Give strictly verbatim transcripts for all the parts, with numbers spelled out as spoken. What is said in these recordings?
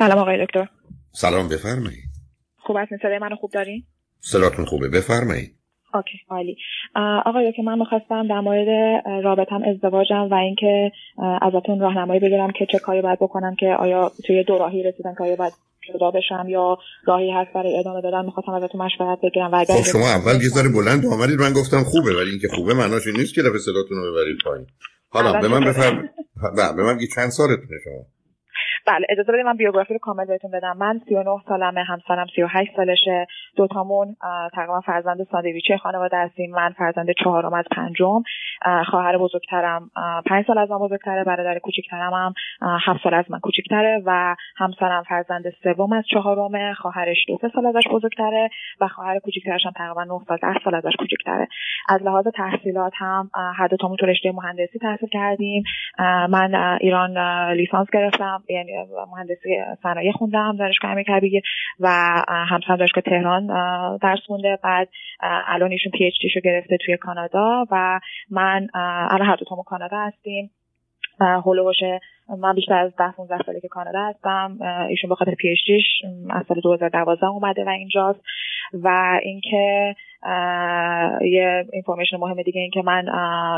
سلام آقای دکتر. سلام، بفرمایید. خوب است؟ صدای منو خوب دارین؟ صداتون خوبه، بفرمایید. اوکی، عالی. آقای دکتر، من می‌خواستم در مورد رابطم، ازدواجم و اینکه ازتون راهنمایی بگیرم که چه کاری باید بکنم، که آیا توی دو راهی رسیدن که آیا باید جدا بشم یا راهی هست برای ادامه دادن. می‌خواستم ازتون مشورت بگیرم. و خب شما اول یه ذره بلند اومدید، من گفتم خوبه، ولی اینکه خوبه معناش این نیست که رفع صداتون رو ببرید پایین. حالا به من بفرمایید، به من بگید چند سالتونه شما؟ بله، اجازه بدید من بیوگرافی رو کامل بهتون بدم. من سی و نه سالمه، همسرم سی و هشت سالشه، دوتامون تقریبا فرزند ساندویچه خانواده هستیم. من فرزند چهارم از پنجم، خواهر بزرگترم پنج سال از من بزرگتره، برادر کوچکترم هم هفت سال از من کوچکتره و همسرم فرزند سوم از چهارمه، خواهرش دو سه سال ازش بزرگتره و خواهر کوچکترش هم تقریبا نه سال ده سال ازش کوچکتره. از لحاظ تحصیلات هم هر دوتامون تو رشته مهندسی تحصیل کردیم. من ایران لیسانس گرفتم، یعنی مهندسی صنایع خوندم دانشگاه امیرکبیر و همسرم دانشگاه تهران درس خونده. بعد الان ایشون پی اچ دی شو گرفته توی کانادا و من الان هر دو تامون کانادا هستیم. هولوش من بیشتر از ده پانزده ساله که کانادا هستم، ایشون به خاطر پی اچ دیش از سال دو هزار و دوازده اومده و اینجاست. و اینکه یه اینفورمیشن مهم دیگه این که من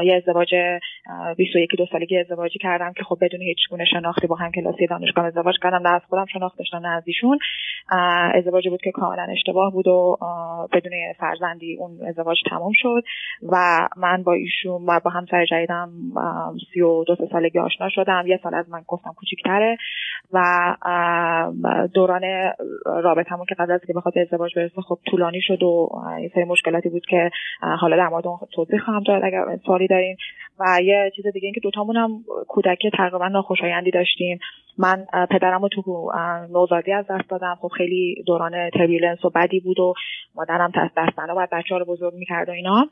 یه ازدواج بیست و یک دو سالگی ازدواجی کردم که خب بدون هیچ گونه شناختی با همکلاسی دانشگاه ازدواج کردم. نه از خودم شناخت داشتم نه از ایشون. ازدواجی بود که کاملا اشتباه بود و بدون فرزندی اون ازدواج تمام شد و من با ایشون و با همسر جدیدم سی و دو سالگی آشنا شدم. یه سال از من گفتم کوچیک‌تره و دوران رابطه‌مون که قبل از که بخواد ازدواج برسه خب طولانی شد و یه سری مشکلاتی بود که حالا در مورد اون توضیح خواهم داد اگر سوالی دارین. و یه چیز دیگه این که دوتامون هم کودکی تقریبا ناخوشایندی داشتیم. من پدرمو تو نوزادی از دست دادم. خب خیلی دوران تربیلنس و بدی بود و مادرم دست دست بنا بعد بچه‌ها رو بزرگ می‌کرد و اینا.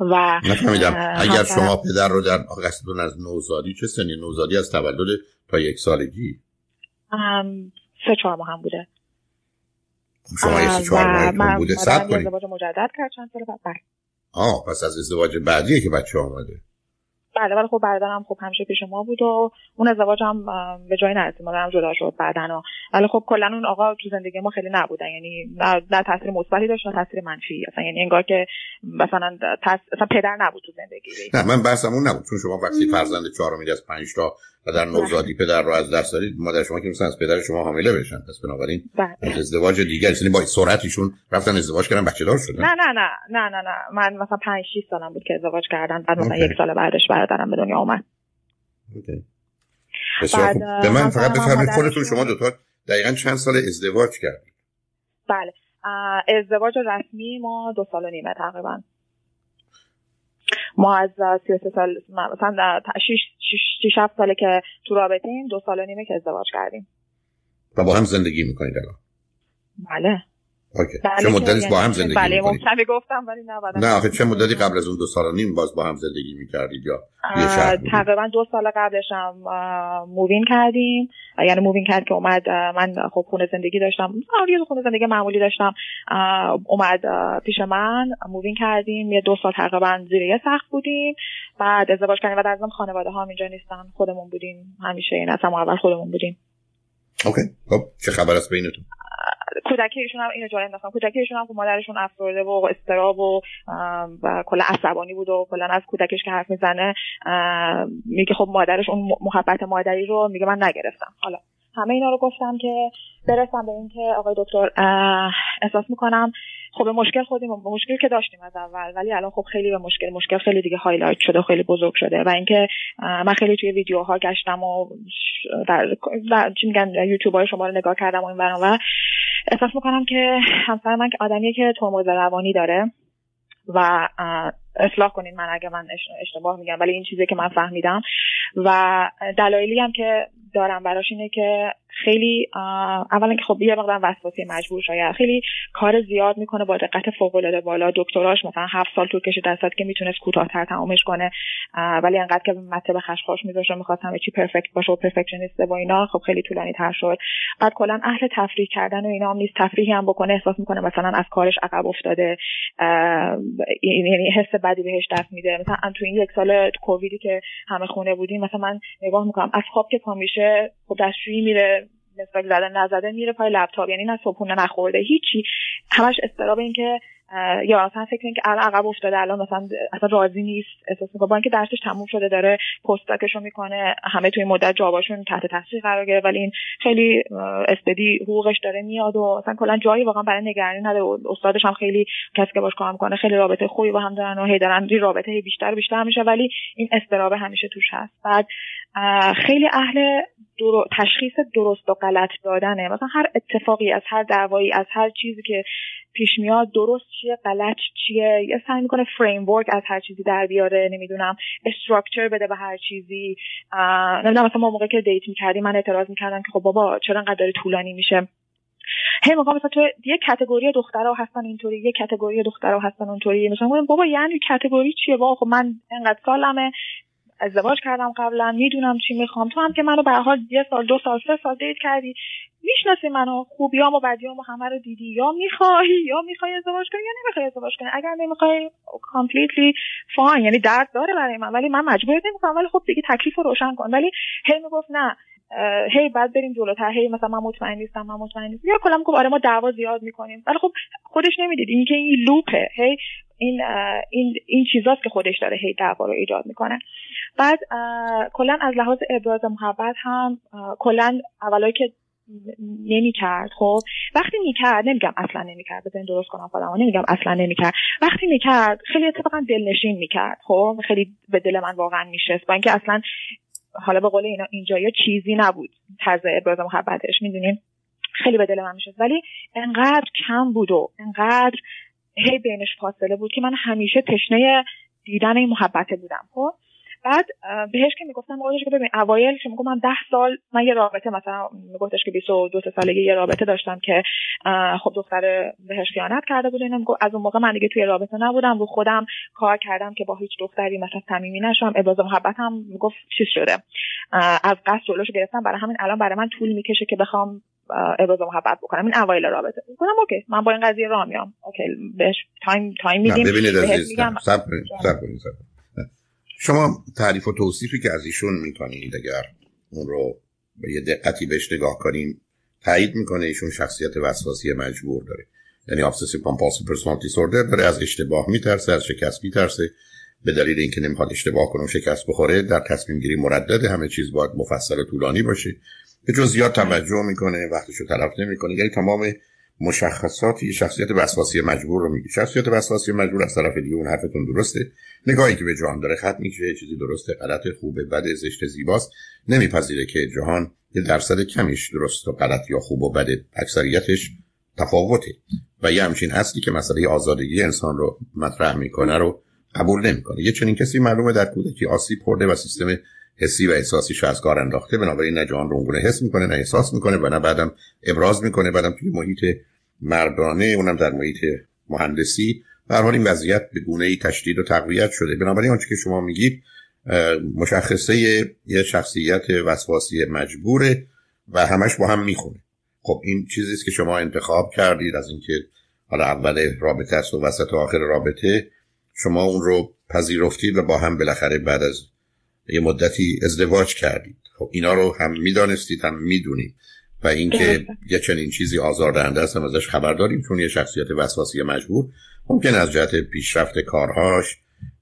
و نفهمیدم اگر شما پدر رو در قصدون از نوزادی، چه سنی نوزادی از تولد تا یک سالگی؟ سه چهار ماه هم بوده. شما یه سه چهار ماه هم بوده صد کنید ازدواج مجدد کرد چند سال بعد. آه پس از ازدواج بعدیه که بچه آمده. بله ولی خب برادرم خب همیشه پیش ما بود و اون ازدواج هم به جایی نرسید، ما هم جدا شد بعداً. ولی خب کلا اون آقا تو زندگی ما خیلی نبودن، یعنی نه تاثیر مثبتی داشت نه تاثیر منفی، اصلا یعنی انگار که مثلا تس... اصلا پدر نبود تو زندگی. نه من بحثم اون نبود، چون شما وقتی فرزند چهارمی از پنج تا و در نوزادی پدر رو از دست دادید، مادر شما که مثلا از پدر شما حامله بشن، پس بنابراین ازدواج دیگه اصلا با سرعتشون رفتن ازدواج کردن بچه‌دار شدن. نه نه نه نه نه نه من مثلا پنج شش سالم بود که ازدواج کردن، بعد مثلا یک سال بعدش برادرم به دنیا اومد. اوکی. به من فقط بفرمایید خودتون شما دو تا دقیقاً چند سال ازدواج کردید؟ بله ازدواج رسمی ما دو سال و نیم تقریباً. ما از سی و سه سال مثلا شش هفت ساله که تو رابطیم، دو سال و نیمه که ازدواج کردیم. و با هم زندگی میکنید الان؟ بله. اوکی. چه مدتی با هم زندگی بله میکنید؟ بله گفتم ولی نه بعد. نه آخه چه مدتی قبل از اون دو سال و نیم باز با هم زندگی میکردید یا یه شهر؟ تقریبا دو سال قبلش هم مووین کردیم، یعنی مووین کرد که اومد. من خب خونه زندگی داشتم، یه خونه زندگی معمولی داشتم، اومد پیش من، مووین کردیم، یه دو سال تقریبا زیر یه سقف بودیم، بعد ازدواج کردیم و در ضمن خانواده ها اینجا نیستن، خودمون بودیم همیشه، این اصلا اول خودمون بودیم. اوکی. خب چه خبر است بینتون؟ کودکی ایشون هم اینو جوری انداختم. کودکی ایشون هم که مادرشون افسرده و استراب و و کلا عصبانی بود و کلا از کودکش که حرف میزنه میگه خب مادرش اون محبت مادری رو میگه من نگرفتم. حالا همه اینا رو گفتم که برسم به این که آقای دکتر احساس میکنم خب به مشکل خودیم به مشکلی که داشتیم از اول، ولی الان خب خیلی به مشکل مشکل خیلی دیگه هایلایت شده، خیلی بزرگ شده. و اینکه من خیلی توی ویدیوها گشتم و در چی میگن یوتیوب‌های شما رو نگاه کردم و این برام و احساس میکنم که همسر من که آدمیه که ترمز روانی داره و اصلاح کنین من اگه من اشتباه میگم، ولی این چیزی که من فهمیدم و دلایلی هم که دارم براش اینه که خیلی اولا که خب یه مقدار وسواسی مجبور شاید خیلی کار زیاد میکنه با دقت فوق العاده بالا. دکتراش مثلا هفت سال طول کشید در صورتی که میتونست کوتاه‌تر تمامش کنه، ولی انقدر که مطلب خشخاش میذاشتم می‌خواستم همه چی پرفکت باشه و پرفکشنیسته با اینا، خب خیلی طولانی تر شد. بعد کلا اهل تفریح کردن و اینا هم نیست، تفریحی هم بکنه احساس میکنه مثلا از کارش عقب افتاده، یعنی حس بدی بهش دست میده. مثلا تو این یک سال کوویدی که همه خونه بودیم مثلا من نگاه میکنم از خواب که پا میشه خب دستشویی میره مسواک زده نزده میره پای لپتاپ، یعنی نه صبحونه نخورده هیچی، همش استراب این که یا مثلا فکر این که الان عقب افتاده، الان مثلا اصلا راضی نیست، احساس میکنه با اینکه درسش تموم شده داره پستاکشو میکنه، همه توی مدت جاباشون تحت تاثیر قرار گرفت، ولی این خیلی استدی حقوقش داره میاد و مثلا کلا جایی واقعا برای نگرانی نداره. استادش هم خیلی کسی که باش کار میکنه خیلی رابطه خوبی با هم دارن و هی دارن رابطه هی بیشتر بیشتر همیشه، ولی این استراب همیشه توش هست. بعد خیلی اهل درو... تشخیص درست و غلط دادنه، مثلا هر اتفاقی از هر دعوایی از هر چیزی که پیش میاد درست چیه غلط چیه، یا سعی میکنه فریم ورک از هر چیزی در بیاره، نمیدونم استراکچر بده به هر چیزی. نمیدونم مثلا ما موقعی که دیت میکردیم من اعتراض میکردم که خب بابا چرا انقدر داره طولانی میشه، هی موقع مثلا تو یه کاتگوری دخترها هستن اینطوری، یه کاتگوری دخترها هستن اونطوری، مثلا میگم بابا یعنی کاتگوری چیه، بابا خب من انقدر سالمه، ازدواج کردم قبلا، میدونم چی میخوام، تو هم که منو به هر حال یه سال دو سال سه سال دیت کردی، میشناسی منو، خوبیامو بدیامو همه رو دیدی، یا میخوای یا میخوای ازدواج کنی یا نمیخوای ازدواج کنی، اگر نمیخوای کامپلیتلی فاین، یعنی درد داره برای من ولی من مجبورت نمیکنم، ولی خب دیگه تکلیف رو روشن کن. ولی هی میگفت نه هی بعد بریم جلوتر، هی مثلا من مطمئن نیستم من مطمئن نیستم یا کلا میگم آره ما دعوا زیاد میکنیم، ولی خب خودش نمیدید اینکه این لوپه، هی این این این چیزاست که خودش داره هی دعوا رو ایجاد میکنه. بعد کلا از لحاظ ابراز محبت هم کلا اولایی که نمیکرد، خب وقتی میکرد نمیگم اصلا نمیکرد، ببین درست کنم خودمو، نمیگم اصلا نمیکرد، وقتی میکرد خیلی اتفاقا دلنشین میکرد، خب خیلی به دل من واقعا میشست، با اینکه اصلا حالا به قول اینا اینجا یا چیزی نبود طرز ابراز محبتش، میدونین خیلی به دل من میشست، ولی انقدر کم بود و انقدر هی بینش فاصله بود که من همیشه تشنه دیدن این محبت بودم. خب بعد بهش که میگفتم خودش که ببین اوایل که میگم من ده سال من یه رابطه مثلا میگفتش که بیست و دو سالگی یه رابطه داشتم که خب دختر بهش خیانت کرده بود، اینا میگم از اون موقع من دیگه توی رابطه نبودم، رو خودم کار کردم که با هیچ دختری مثلا صمیمی نشم، ابراز محبتم میگفت چیز شده از قصد جلوش گرفتم، برای همین الان برای من طول میکشه که بخوام ابراز محبت بکنم. این اوایل رابطه گفتم اوکی من با این قضیه راه میام، اوکی بهش تایم تایم میدیم. شما تعریف و توصیفی که از ایشون میکنید اگر اون رو به یه دقتی بهش نگاه کنیم تایید میکنه ایشون شخصیت وسواسی مجبور داره، یعنی obsessive compulsive personality disorder داره، از اشتباه میترسه، از شکست میترسه به دلیل اینکه نمیخواد اشتباه کنه شکست بخوره، در تصمیم گیری مردده، همه چیز باید مفصل و طولانی باشه، به جزئیات توجه میکنه، وقتشو تلف نمیکنه، یعنی تمام مشخصات یه شخصیت وسواسی مجبور رو میگه. شخصیت وسواسی مجبور از طرف دیگه اون حرفتون درسته، نگاهی که به جهان داره خط میکشه، چیزی درسته غلط خوبه بد زشت زیباست، نمیپذیره که جهان یه درصد کمیش درست و غلط یا خوب و بد، اکثریتش تفاوته و یه همچین اصلی که مسئله آزادگی انسان رو مطرح میکنه رو قبول نمیکنه. یه چنین کسی معلومه در کودکی آسیب خورده و سیستم حسی و احساسیش از کار انداخته، بنابراین نه جهان رو اونگونه حس میکنه نه احساس میکنه و نه بعدم ابراز میکنه، بعدم توی محیط مردانه اونم در محیط مهندسی. به هر حال این وضعیت به گونه‌ای تشدید و تقویت شده. بنابراین آنچه که شما میگید مشخصه یه شخصیت وسواسی مجبوره و همش با هم میخونه. خب این چیزی است که شما انتخاب کردید، از اینکه حالا اول رابطه است و وسط و آخر رابطه، شما اون رو پذیرفتید و با هم بالاخره بعد از یه مدتی ازدواج کردید. خب اینا رو هم میدانستید هم میدونید و اینکه یه چنین چیزی آزاردهنده است هم ازش خبر داریم، چون یه شخصیت وسواسی مجبور ممکن از جهت پیشرفت کارهاش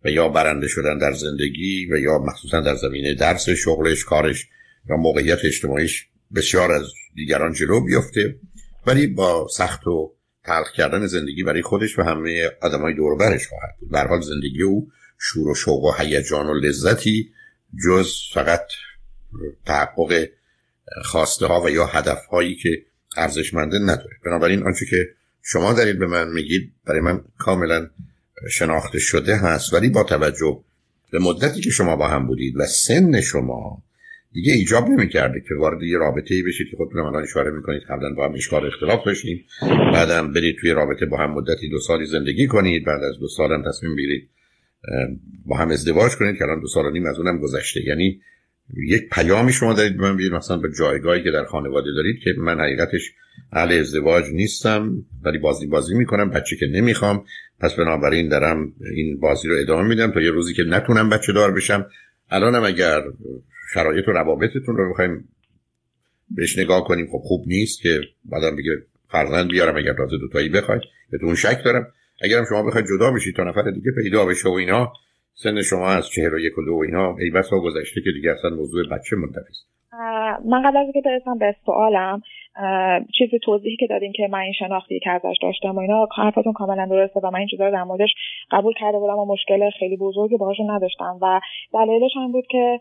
و یا برنده شدن در زندگی و یا مخصوصا در زمینه درس، شغلش، کارش یا موقعیت اجتماعیش بسیار از دیگران جلو بیفته، ولی با سخت و تلخ کردن زندگی برای خودش و همه آدمای دور و برش خواهد بود. به هر حال زندگی او شور و شوق و هیجان و لذتی جز فقط تحقق خواسته ها و یا هدف هایی که ارزشمنده نداره. بنابراین آنچه که شما دارید به من میگید برای من کاملا شناخته شده هست، ولی با توجه به مدتی که شما با هم بودید و سن شما دیگه ایجاب نمی‌کرده که وارد یه رابطه‌ای بشید که خودتون الان اشاره می‌کنید قبلا با هم اشکال اختلاف داشتیم، بعدم برید توی رابطه با هم مدتی دو سالی زندگی کنید، بعد از دو سال هم تصمیم بگیرید با هم ازدواج کنید که الان دو سال و نیم از اونم گذشته. یعنی یک پیامی شما دارید به من بدید مثلا به جایگاهی که در خانواده دارید که من حقیقتش اهل ازدواج نیستم ولی بازی بازی میکنم، بچه که نمیخوام، پس بنابراین دارم این بازی رو ادامه میدم تا یه روزی که نتونم بچه دار بشم. الانم اگر شرایط و روابطتون رو بخوایم بهش نگاه کنیم خب خوب نیست که بعدم بگه فرزند بیارم اگر راز دوتایی بخواید، بهتون شک دارم. اگرم شما بخواید جدا بشید تا نفر دیگه پیدا بشه و اینا، سن شما از چهل و یک و دو و اینا ای بسا گذشته که دیگه اصلا موضوع بچه منتفی است. من قبل از اینکه برسم به سوالم، چیزی توضیحی که دادین که من این شناختی که ازش داشتم و اینا حرفتون کاملا درسته و من این چیزا رو در موردش قبول کرده بودم و مشکل خیلی بزرگی باهاش نداشتم و دلیلش این بود که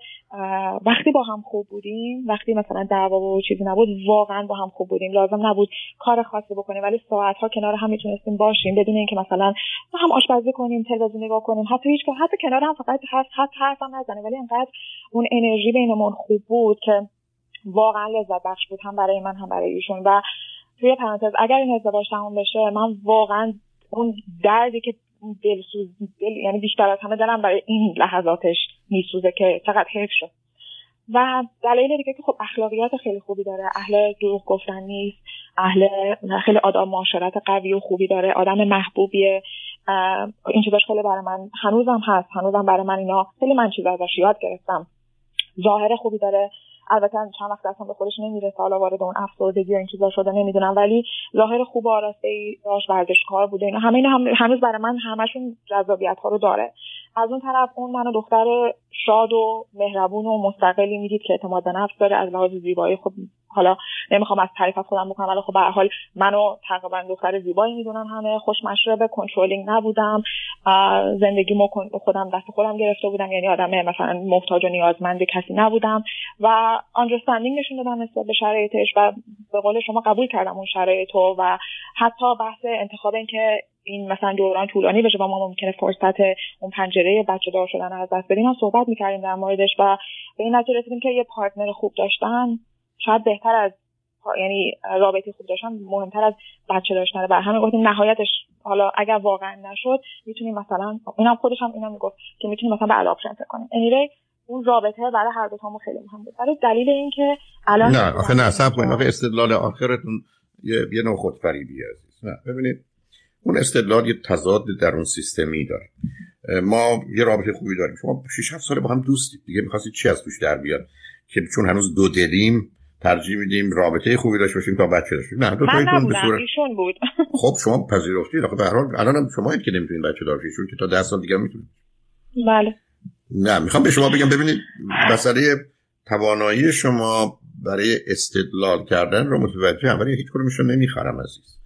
وقتی با هم خوب بودیم، وقتی مثلا دعوا و چیزی نبود، واقعا با هم خوب بودیم، لازم نبود کار خاصی بکنیم ولی ساعت‌ها کنار هم میتونستیم باشیم بدون اینکه مثلا هم آشپزی کنیم، تلویزیون نگاه کنیم، حتی هیچ حتی کنار هم فقط حرف حرف هم نزنیم، ولی انقدر اون انرژی بینمون خوب بود که واقعا لذت بخش بود، هم برای من هم برای ایشون. و توی پرانتز اگر این ازدواج تموم بشه، من واقعا اون دردی که دلسوز دل یعنی بیشتر از همه دلم برای این لحظاتش میسوزه که چقدر حیف شد. و دلیل دیگه که خب اخلاقیات خیلی خوبی داره، اهل دروغ گفتن نیست، اهل خیلی آدم معاشرت قوی و خوبی داره، آدم محبوبیه. این چیزاش خیلی برای من هنوزم هست، هنوزم برای من اینا خیلی من چیزا ازش یاد گرفتم. ظاهر خوبی داره، البته چند وقت اصلا به خودش نمیرسه، حالا وارد اون افسردگی و این چیزا شده نمیدونم، ولی ظاهر خوب و آراسته‌ای داشت، ورزشکار بوده، اینا همه اینا هم هنوز برای من همشون جذابیت ها رو داره. از اون طرف اون منو دختر شاد و مهربون و مستقلی میدید که اعتماد به نفس داره، از لحاظ زیبایی خب حالا نمیخوام از تعریف خودم بکنم ولی خب به هر حال منو تقریبا دختر زیبایی میدونن همه، خوش مشربه، کنترلینگ نبودم، زندگیمو خودم دست خودم گرفته بودم، یعنی آدم مثلا محتاج و نیازمند کسی نبودم و آندرستاندینگ نشون دادم نسبت به شرایطش و به قول شما قبول کردم اون شرایطو. و حتی بحث انتخاب این که این مثلا دوران طولانی بشه و ما ممکنه فرصت اون پنجره بچه دار شدن از دست بدیم هم صحبت میکردیم در موردش و به این نتیجه رسیدیم که یه پارتنر خوب داشتن شاید بهتر از یعنی رابطه خوب داشتن مهمتر از بچه داشتن. و همه گفتیم نهایتش حالا اگر واقعا نشد میتونیم مثلا اینم خودش هم اینا میگفت که میتونیم مثلا به ادابشن فکر کنیم. انیری اون رابطه برای هر دو تامون خیلی مهم بود. برای دلیل این که الان نه آخه نه صبر کنید، آخه استدلال آخرتون یه یه نوع خودفریبی عزیز. نه ببینید اون استدلال یه تضاد در اون سیستمی داره. ما یه رابطه خوبی داریم، شما شش هفت ساله با هم دوستید دیگه، می‌خواید چی از توش در بیاد که چون هنوز دو دلیم ترجیح میدیم رابطه خوبی داشته باشیم تا بچه داشته باشیم. نه دو تایتون به صورت ایشون بود. خب شما پذیرفتید، آخه به هر حال الانم شما که نمیتونید بچه دار بشید چون که تا ده سال دیگه میتونید. بله. نه میخوام به شما بگم ببینید مسئله توانایی شما برای استدلال کردن رو متوجه هم ولی هیچ کدومش رو نمیخرم عزیز.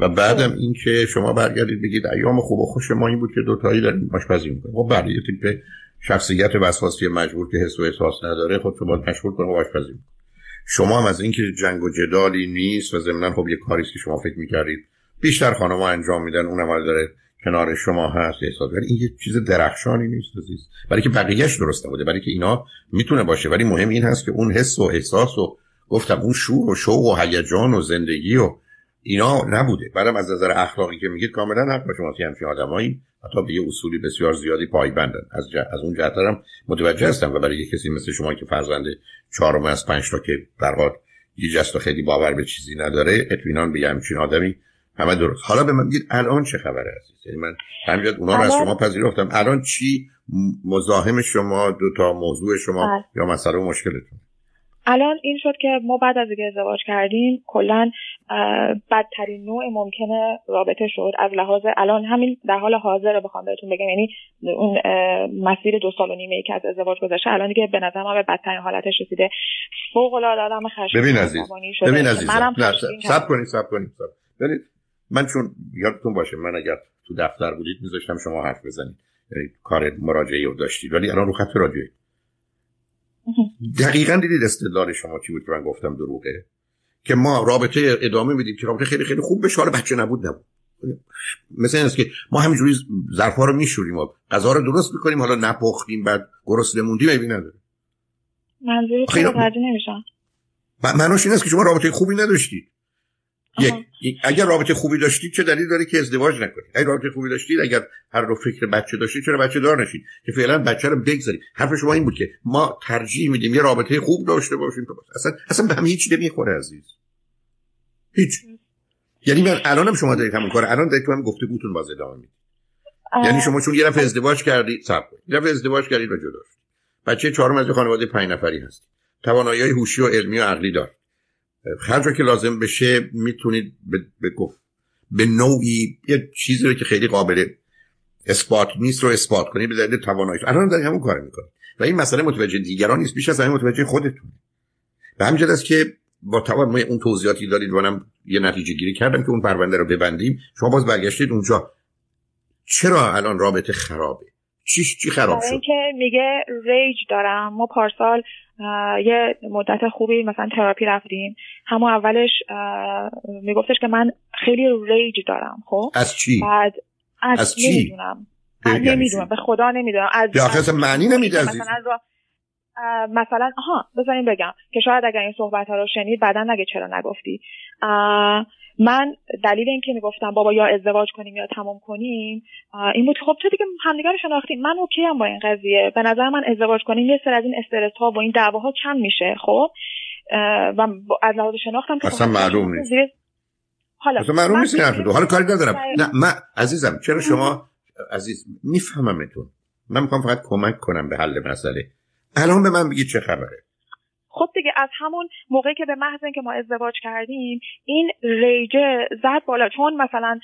و بعدم اینکه شما برگردید بگید ایام خوب و خوش ما این بود که دوتایی داریم آشپزی می‌کنیم. خب برای یه تیپ شخصیت وسواسی مجبور که حس و احساس نداره خودت رو مشغول کن و آشپزی کن. شما هم از اینکه جنگ و جدالی نیست و ضمناً خب یه کاری است که شما فکر می‌کردید بیشتر خانم‌ها انجام میدن اونم حال داره کنار شما هست احساس، ولی این یه چیز درخشانی نیست عزیز، برای که بقیه‌اش درست نبوده، برای که اینا میتونه باشه، ولی مهم این هست که اون حس و احساس و گفتم اون شور و شوق و هیجان و زندگی و اینا نبوده. بعدم از نظر اخلاقی که میگید کاملا حق با شما، همین آدمایی حتی به یه اصولی بسیار زیادی پایبندن. از جه... از اون جهترم متوجه هستم و برای یه کسی مثل شما که فرزند چهارم از پنج تا که در واقع هیچ خیلی باور به چیزی نداره، اطمینان به همین آدمی همه درست. حالا به من بگید الان چه خبره عزیز؟ یعنی من همینجوری اونا رو از شما پذیرفتم، الان چی مزاحم شما دو تا موضوع شما آه. یا مسئله مشکلتون؟ الان این شد که ما بعد از اینکه ازدواج کردیم کلا بدترین نوع ممکنه رابطه شد از لحاظ الان همین در حال حاضر رو بخوام بهتون بگم، یعنی اون مسیر دو سال و نیمه ای که از ازدواج گذشته الان دیگه به نظر من به بدترین حالتش رسیده. فوق العاده آدم خشمگین. ببین عزیز ببین عزیز صبر کنید صبر کنید صبر ببینید من چون یادتون باشه من اگر تو دفتر بودید میذاشتم شما حرف بزنید، یعنی کار مراجعه رو داشتید، ولی الان رو خط رادیو دقیقاً دیدید استدلال شما چی بود که من گفتم دروغه که ما رابطه ادامه میدیم که رابطه خیلی خیلی خوب بشه، حالا بچه نبود نبود مثلا اینه که ما همینجوری ظرفا رو میشوریم و غذا رو درست میکنیم حالا نپختیم بعد گرسنه موندیم ایبی نداره. منظوری که متوجه نمیشم معنیش اینه که شما رابطه خوبی نداشتید. یک اگر رابطه خوبی داشتید چه دلیل داره که ازدواج نکنید؟ اگر رابطه خوبی داشتید، اگر هر دو فکر بچه داشتید چرا بچه دار نشید؟ که فعلا بچه رو بگذارید. حرف شما این بود که ما ترجیح میدیم یه رابطه خوب داشته باشیم تا بس. اصلا اصلا به هم هیچ نمیخوره عزیز. هیچ. یعنی من الانم شما دارید همون کار الان دارید تو هم گفتگوتون باز ادامه میدید. یعنی شما چون یه دفعه ازدواج کردید، صبر کنید. یه دفعه ازدواج کردید و جدا شدید. بچه چهارم از خانواده پنج نفری هستید. توانایی هوشی و علمی و عقلی دارید. هر جا که لازم بشه میتونید به به نوعی یه چیزی رو که خیلی قابل اثبات نیست رو اثبات کنید به دلیل تواناییش. الان دارید همون کارو میکنید و این مسئله متوجه دیگران نیست، بیش از همه متوجه خودتون. به همین جهت است که با توان ما اون توضیحاتی دارید و من یه نتیجه گیری کردم که اون پرونده رو ببندیم، شما باز برگشتید اونجا. چرا الان رابطه خرابه؟ چی چی خراب شد؟ اینکه میگه ریج دارم. ما پارسال یه مدت خوبی مثلا تراپی رفتیم، همون اولش میگفتش که من خیلی ریج دارم. خب از چی؟ بعد از, از چی؟ نمیدونم نمیدونم به خدا نمیدونم از داخل معنی نمیده عزیز. مثلا از مثلا آها بذارین بگم که شاید اگر این صحبت‌ها رو شنید بعداً نگه چرا نگفتی. من دلیل این که میگفتم بابا یا ازدواج کنیم یا تمام کنیم این بود خب تو دیگه همدیگه رو شناختیم، من اوکی ام با این قضیه، به نظر من ازدواج کنیم یه سر از این استرس ها و این دعواها کم میشه. خب و از لحاظ شناختم که اصلا معلوم نیست. حالا اصلا معلوم نیست حرف حالا کاری ندارم. نه من عزیزم چرا شما عزیز میفهممتون، من میخوام فقط کمک کنم به حل مسئله. الان به من بگید چه خبره. خب دیگه از همون موقعی که به محض اینکه ما ازدواج کردیم این ریجه زد بالا، چون مثلا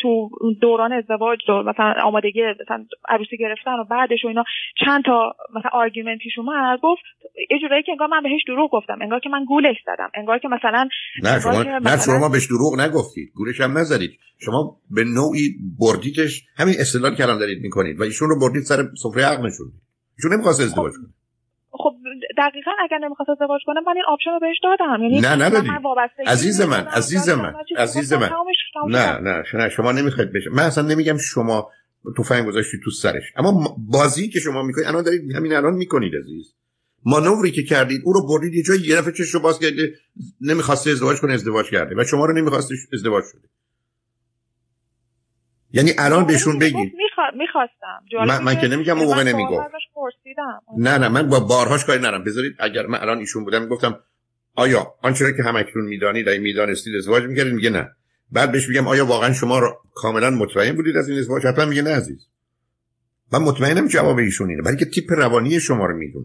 تو دوران ازدواج دور مثلا آمادگی مثلا عروسی گرفتن و بعدش و اینا چند تا مثلا آرگومنت پیش اومد، گفت یه جوری که انگار من بهش دروغ گفتم، انگار که من گولش زدم، انگار که مثلا نه شما نه مثلا... شما بهش دروغ نگفتید، گولش هم نزدید، شما به نوعی بردیدش. همین استدلالی که الان دارید میکنید و ایشون رو بردید سر سفره عقلشون. ایشون نمیخواست ازدواج کنه. خب دقیقاً اگر نمیخواست ازدواج کنه من این آپشن رو بهش دادم. یعنی نه ندادی عزیز من عزیز من عزیز من نه نه نه شما نمیخواید بشه. من اصلا نمیگم شما تفنگ گذاشتی تو سرش، اما بازی که شما میکنید الان دارید همین الان میکنید عزیز. مانوری که کردید او رو بردید یه جایی یه دفعه چشو باز کردید، نمیخواسته ازدواج کنه ازدواج کرده و شما رو نمیخواستید ازدواج شده. یعنی الان بهشون بگید میخواستم من, من که نمیگم موقع نمیگفت. نه نه من با بارهاش کاری نرم. بذارید اگر من الان ایشون بودم میگفتم آیا آنچرا که همکنون میدانید یا میدانستید ازدواج میکردید؟ میگه نه. بعد بهش میگم آیا واقعا شما را کاملا مطمئن بودید از این ازدواج؟ حتما میگه نه عزیز من مطمئنم. جواب ایشون اینه، بلکه تیپ روانی شما رو میدونم.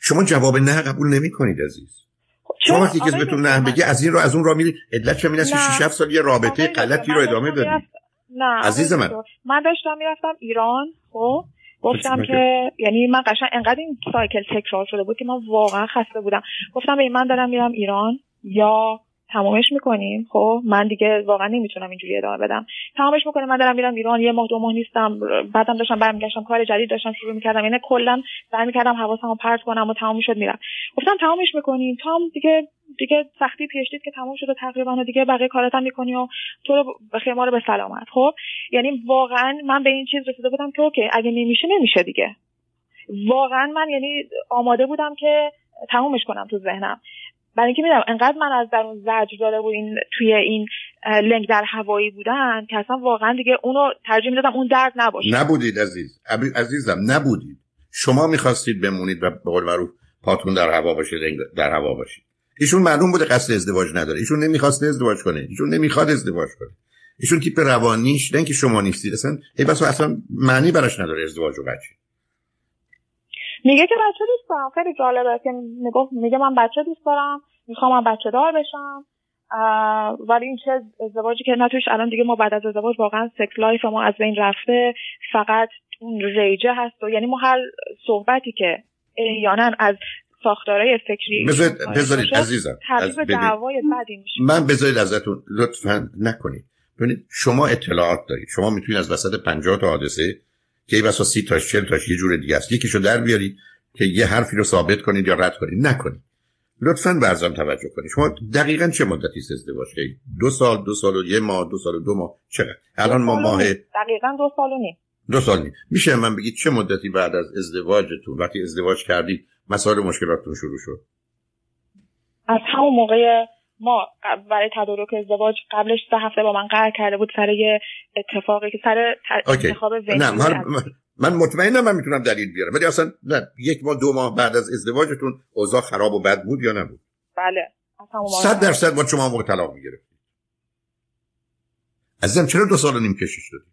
شما جواب نه قبول نمیکنید عزیز. شما وقتی که بهتون نه بگی از این رو از اون را میرید. ادلتش میاد شش هفت سال یه رابطه غلطی رو ادامه دادید. نه عزیز من من داشتم میرفتم ایران. خب گفتم که یعنی من قشنگ انقدر این سایکل تکرار شده بود که من واقعا خسته بودم. گفتم به من دارم میرم ایران یا تمامش میکنیم. خب من دیگه واقعا نمیتونم اینجوری ادامه بدم. تمامش میکنم من دارم میرم ایران یه ماه دو ماه نیستم، بعدم داشتم برمیگشتم کار جدید داشتم شروع میکردم، یعنی کلا برمیگردم حواسمو پرت کنم و تمام میشد میرم. گفتم تمامش میکنیم تام دیگه دیگه سختی پیش دید که تمام شد و تقریبا دیگه بقیه کارات هم میکنی و تو رو بخیر ما رو به سلامت. خب یعنی واقعا من به این چیز رسیده بودم که اوکی اگه نمیشه نمیشه دیگه. واقعا من یعنی آماده بودم که تمومش کنم تو ذهنم، برای اینکه میدونم انقدر من از درون زجر داره و این توی این لنگ در هوایی بودن که اصلا واقعا دیگه اونو ترجیح میدادم اون درد نباشه. نبودید عزیز عزیزم نبودید. شما میخواستید بمونید و به قول معروف پاتون در هوا باشه، در هوا باشه. ایشون معلوم بوده قصد ازدواج نداره، ایشون نمیخواسته ازدواج کنه، ایشون نمیخواد ازدواج کنه، ایشون تیپ روانیش نه که شما نیستید. اصلا ای بس اصلا معنی براش نداره ازدواج و بچه. میگه که بچه دوست دارم. خیلی جالبه که میگه من بچه دوست دارم، میخوام من بچه دار بشم، ولی این چه ازدواجی که نتوش. الان دیگه ما بعد از ازدواج واقعا سکس لایف ما از بین رفته، فقط اون ریجه هست و یعنی ما هر صحبتی که احیانا از ساختارهای فکری بذارید عزیزم طبیب دعوای بدی میشه. من بذارید ازتون لطفاً نکنید. ببینید شما اطلاعات دارید، شما میتونید از وسط پنجاه تا حادثه که این بسا سی تاش چهل تاش یه جور دیگه است یکیشو در بیارید که یه حرفی رو ثابت کنید یا رد کنید. نکنید لطفاً به عرضم توجه کنید. شما دقیقاً چه مدتی ازدواج کردید؟ دو سال، دو سال و یه ماه، دو سال و دو ماه، چقدر؟ الان ما ماه دقیقاً دو سال و نیم. دو سال نیم. میشه من بگید چه مدتی بعد از ازدواجتون وقتی ازدواج کردید مسائل و مشکلاتتون شروع شد؟ از همون موقع ما برای تدارک ازدواج قبلش سه هفته با من قرار کرده بود سر یه اتفاقی که سر انتخاب ونیز. من, من مطمئنم من میتونم دلیل بیارم، ولی اصلا نه یک ماه دو ماه بعد از ازدواجتون اوضاع خراب و بد بود یا نبود؟ بله صد درصد با شما موقع طلاق میگرفتید. عزیزم چرا دو سال و نیم کشش دادید؟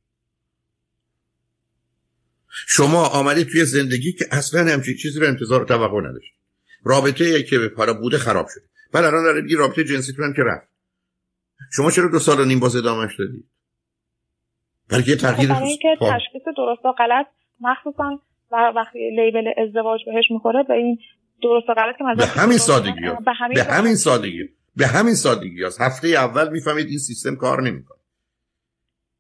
شما آمدید توی زندگی که اصلا همچین چیزی رو انتظار و توقع نداشتید. رابطه‌ای که به پارا بوده خراب شده. بعد الان داره میگه رابطه جنسیتون هم که رفت. شما چرا دو سال و نیم باز ادامهش دادید؟ برای که تغییر تشخیص درست و غلط، مخصوصا وقتی لیبل ازدواج بهش میخوره، به این درست و غلط که به همین سادگی هست. به همین, به همین سادگی به همین سادگی هست. هفته اول میفهمید این سیستم کار نمیکنه.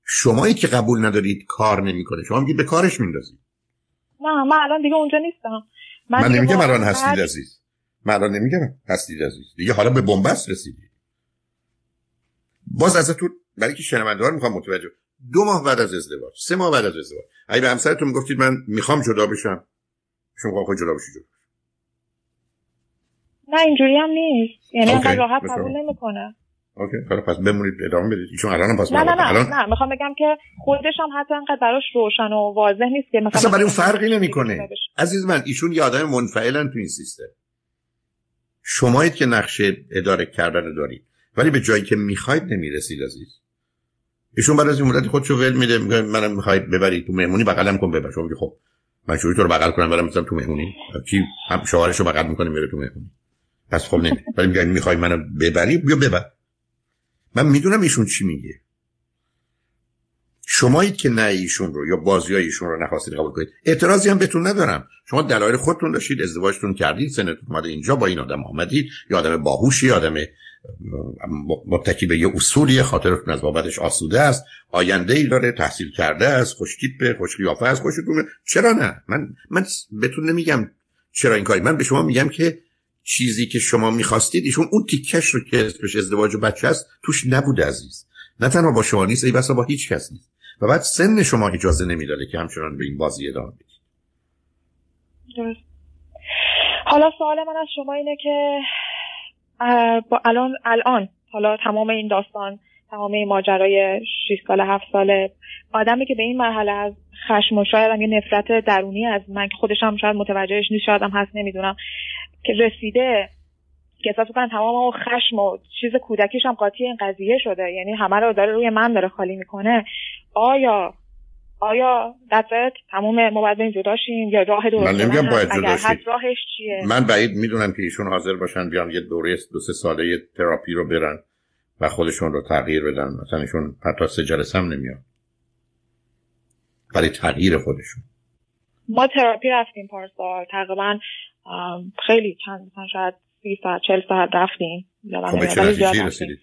شمایی که قبول ندارید کار نمیکنه، شما میگید به کارش میندازید. نه من الان دیگه اونجا نیستم. من, من نمیگم الان هستید عزیز. من الان نمیگم هستید عزیز. دیگه حالا به بنبست رسیدید. باز ازتون برای که شنونده‌ها میخوام متوجه، دو ماه بعد از ازدواج، سه ماه بعد از ازدواج، اگه به همسرتون میگفتید من میخوام جدا بشم، شما خودت جدا بشی. نه اینجوری هم نیست، یعنی انقدر راحت قبول نمیکنه. اوکی، حالا پس بمونید ادامه بدید. ایشون الانم پس نه نه نه الان... نه میخوام بگم که خودش هم حتی انقدر براش روشن و واضح نیست که مثلا اصلا برای اون فرقی نمیکنه. عزیز من، ایشون یه آدم منفعلن تو این سیستم. شمایید که نقشه اداره کردن دارید، ولی به جایی که میخواید نمیرسید عزیز. ایشون بعد از این مدت خودشو ول میده، میگه منم میخواید ببرید تو مهمونی بغلم کن ببر. شما میگی خب من چجوری تو رو بغل کنم برم مثلا تو مهمونی؟ کی هم شوهرشو بغل میکنه میره تو مهمونی. پس خب نمی‌ره. ولی میگه میخوای منو ببری بیا ببر. من میدونم ایشون چی میگه. شمایید که نه ایشون رو یا بازیای ایشون رو نخواستید قبول کنید. اعتراضی هم بهتون ندارم. شما دلایل خودتون داشتید، ازدواجتون کردید، سنتون اومده اینجا، با این آدم اومدید، یه آدم باهوشی، آدم متکی به یه اصولی، خاطرتون از بابتش آسوده است، آینده‌ای داره، تحصیل کرده است، خوشتیپ، خوش قیافه است، خوشتون. چرا نه؟ من من بهتون نمیگم چرا این کاری. من به شما میگم که چیزی که شما می‌خواستید ایشون اون تیکش رو که اسمش ازدواج و بچه است توش نبود عزیز. نه تنها با شما نیست، ای بسا با هیچ کس نیست. و بعد سن شما اجازه نمیداده که همچنان به این بازی ادامه بدید. درست. حالا سوال من از شما اینه که با الان الان حالا تمام این داستان، تمام این ماجرای شش ساله هفت ساله، آدمی که به این مرحله از خشم و شاید یه نفرت درونی از من که خودش هم شاید متوجهش نیست، شاید هم هست نمیدونم، که رسیده که احساس می‌کنه تمام اون خشم و چیز کودکیش هم قاطی این قضیه شده، یعنی همه رو داره روی من داره خالی میکنه. آیا آیا دفعه تمام ما باید بریم جداشیم یا راه دور؟ من نمیگم باید جداشیم، راهش چیه؟ من بعید میدونم که ایشون حاضر باشن بیان یه دوره دو سه ساله یه تراپی رو برن و خودشون رو تغییر بدن. مثلا ایشون حتی سه جلسه هم نمیان برای تغییر خودشون. ما تراپی رفتیم پارسال، تقریبا خیلی چند مثلا شاید سی ساعت چهل ساعت رفتیم. خب چرا چی رسیدید؟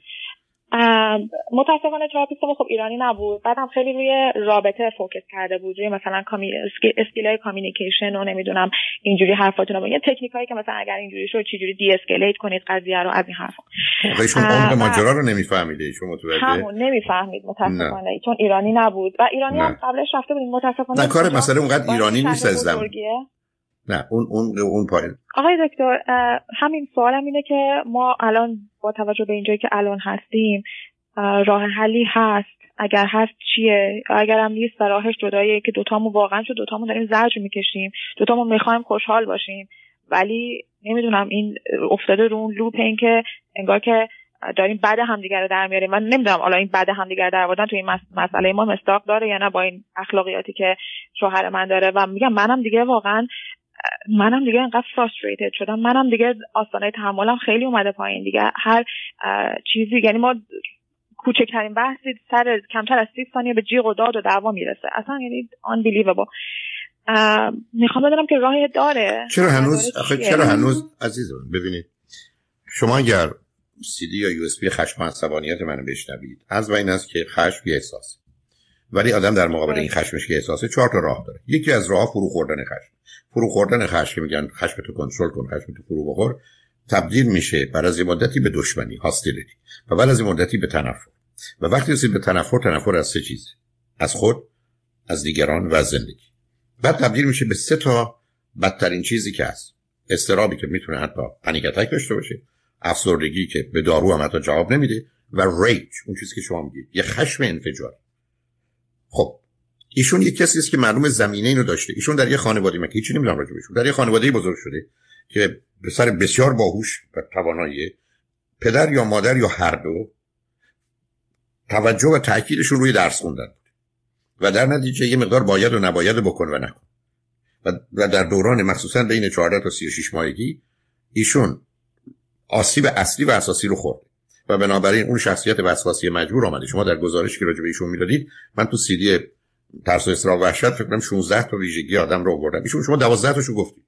متاسفانه تراپیست هم خب ایرانی نبود، بعدم خیلی روی رابطه فوکس کرده بود، روی مثلا کامی... اسکیلای کامیونیکیشن و نمیدونم اینجوری حرفاتون رو، یه تکنیکایی که مثلا اگر اینجوری شد چجوری دی اسکیلیت کنید قضیه رو، از این حرفا. ایشون عمق ماجرا رو نمیفهمید، ایشون متوجه همون نمیفهمید متاسفانه، چون ایرانی نبود و ایرانی هم قبلش رفته بودیم متاسفانه. نه کار مسئله اونقدر ایرانی نیست از زمان. نه اون اون اون پایین. آقای دکتر همین سوالم اینه که ما الان با توجه به اینجایی که الان هستیم راه حلی هست؟ اگر هست چیه؟ اگر هم نیست و راهش جداییه که دوتامون واقعا شد، دوتامون داریم زجر میکشیم، دوتامون میخوایم خوشحال باشیم، ولی نمیدونم این افتاده رو اون لوپ این که انگار که داریم بعد همدیگه رو در میاریم. من نمیدونم حالا این بعد همدیگه در آوردن تو این مسئله ما مصداق داره یا نه با این اخلاقیاتی که شوهر من داره. و میگم منم دیگه واقعا منم دیگه انقدر فراستریتد شدم، منم دیگه آستانه تحملم خیلی اومده پایین دیگه. هر چیزی، یعنی ما کوچکترین بحثی سر کمتر از سی ثانیه به جیغ و داد و دعوا میرسه اصلا، یعنی unbelievable. میخوام بدونم که راه داره. چرا هنوز آخه چرا هنوز عزیزم ببینید، شما اگر سی دی یا یو اس بی خشم و عصبانیت منو بشنوید، از این است که خشم یه احساسه، ولی آدم در مقابل این خشمش که احساسه چهار تا راه داره. یکی از راه‌ها فرو خوردن خشم. فرو خوردن خشم میگن خشمتو کنترل کن، خشمتو فرو بخور، تبدیل میشه بعد از یه مدتی به دشمنی، هاستیلیتی، و بعد از یه مدتی به تنفر. و وقتی رسید به تنفر، تنفر از سه چیزه: از خود، از دیگران و از زندگی. بعد تبدیل میشه به سه تا بدترین چیزی که هست: استرابی که میتونه حتی پنیک اتاک داشته باشه، افسردگی که به دارو هم حتی جواب نمیده، و ریج، اون چیزی که شما میگید یه خشم انفجاری. خب ایشون یک کسی است که معلومه زمینه اینو داشته. ایشون در یه خانواده مکی چیزی نمیدونم راجع بهشون، در یه خانواده بزرگ شده که پسر بسیار باهوش و توانایی، پدر یا مادر یا هر دو توجه و تاکیدشون روی درس خوندن و در نتیجه یه مقدار باید و نباید بکن و نکن. و در دوران مخصوصا بین چهارده تا سی و شش ماهگی ایشون آسیب اصلی و اساسی رو خورد و بنابراین اون شخصیت وسواسی مجبور آمده. شما در گزارشی که راجع به ایشون میدادید، من تو سی دی ترس و اصرار و وحشت فکر کنم شانزده تا ویژگی آدم رو آوردم، ایشون شما دوازده تاشو گفتید.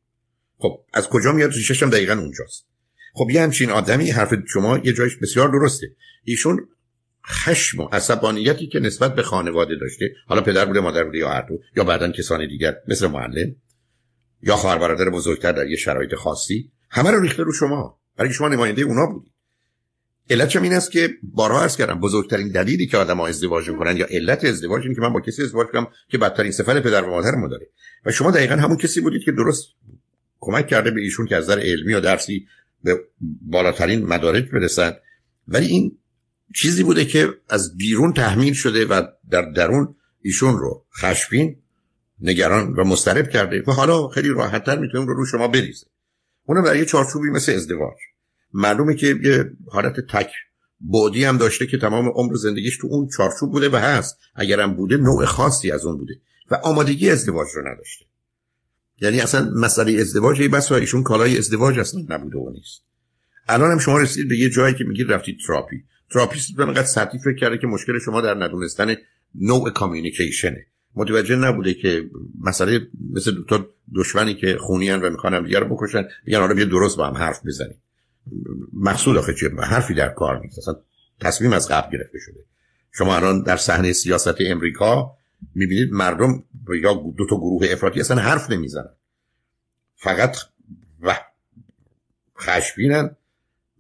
خب از کجا میاد؟ ریشش هم دقیقاً اونجاست. خب یه همچین آدمی، حرف شما یه جایش بسیار درسته، ایشون خشم و عصبانیتی که نسبت به خانواده داشته، حالا پدر بوده، مادر بوده، یا هر دو، یا بعداً کسانی دیگر مثل معلم یا خواهر برادر بزرگتر در یه شرایط خاصی، همه رو ریخته رو شما، برای شما نماینده اونا بودی. علت چم این است که بارها عرض کردم بزرگترین دلیلی که آدم‌ها ازدواج می‌کنن یا علت ازدواج اینه که من با کسی ازدواج کنم که بدترین صفت پدر و مادرمو داره، و شما دقیقاً همون کسی بودید که درست کمک کرده به ایشون که از نظر علمی و درسی به بالاترین مدارک برسن، ولی این چیزی بوده که از بیرون تحمیل شده و در درون ایشون رو خشمگین، نگران و مضطرب کرده و حالا خیلی راحت‌تر می‌تونه رو رو شما بریزه. اونم در یه چارچوبی مثل ازدواج. معلومه که یه حالت تک بعدی هم داشته که تمام عمر زندگیش تو اون چارچوب بوده و هست، اگرم بوده نوع خاصی از اون بوده و آمادگی ازدواج رو نداشته. یعنی اصلا مسئله ازدواج ای بس و ایشون کالای ازدواج اصلا نبوده و نیست. الان هم شما رسید به یه جایی که میگید رفتید تراپی. تراپیست به انقدر سطحی فکر کرده که مشکل شما در ندونستن نوع کامیونیکیشنه، متوجه نبوده که مسئله مثل دو تا دشمنی که خونی ان و میخوان هم دیگه رو بکشن، میگن آره بیا درست با هم حرف بزنیم. مقصود آخه چیه؟ حرفی در کار نیست، اصلا تصمیم از قبل گرفته شده. شما الان در صحنه سیاست امریکا میبینید مردم یا دو تا گروه افراطی اصلا حرف نمیزنن، فقط خشمگینن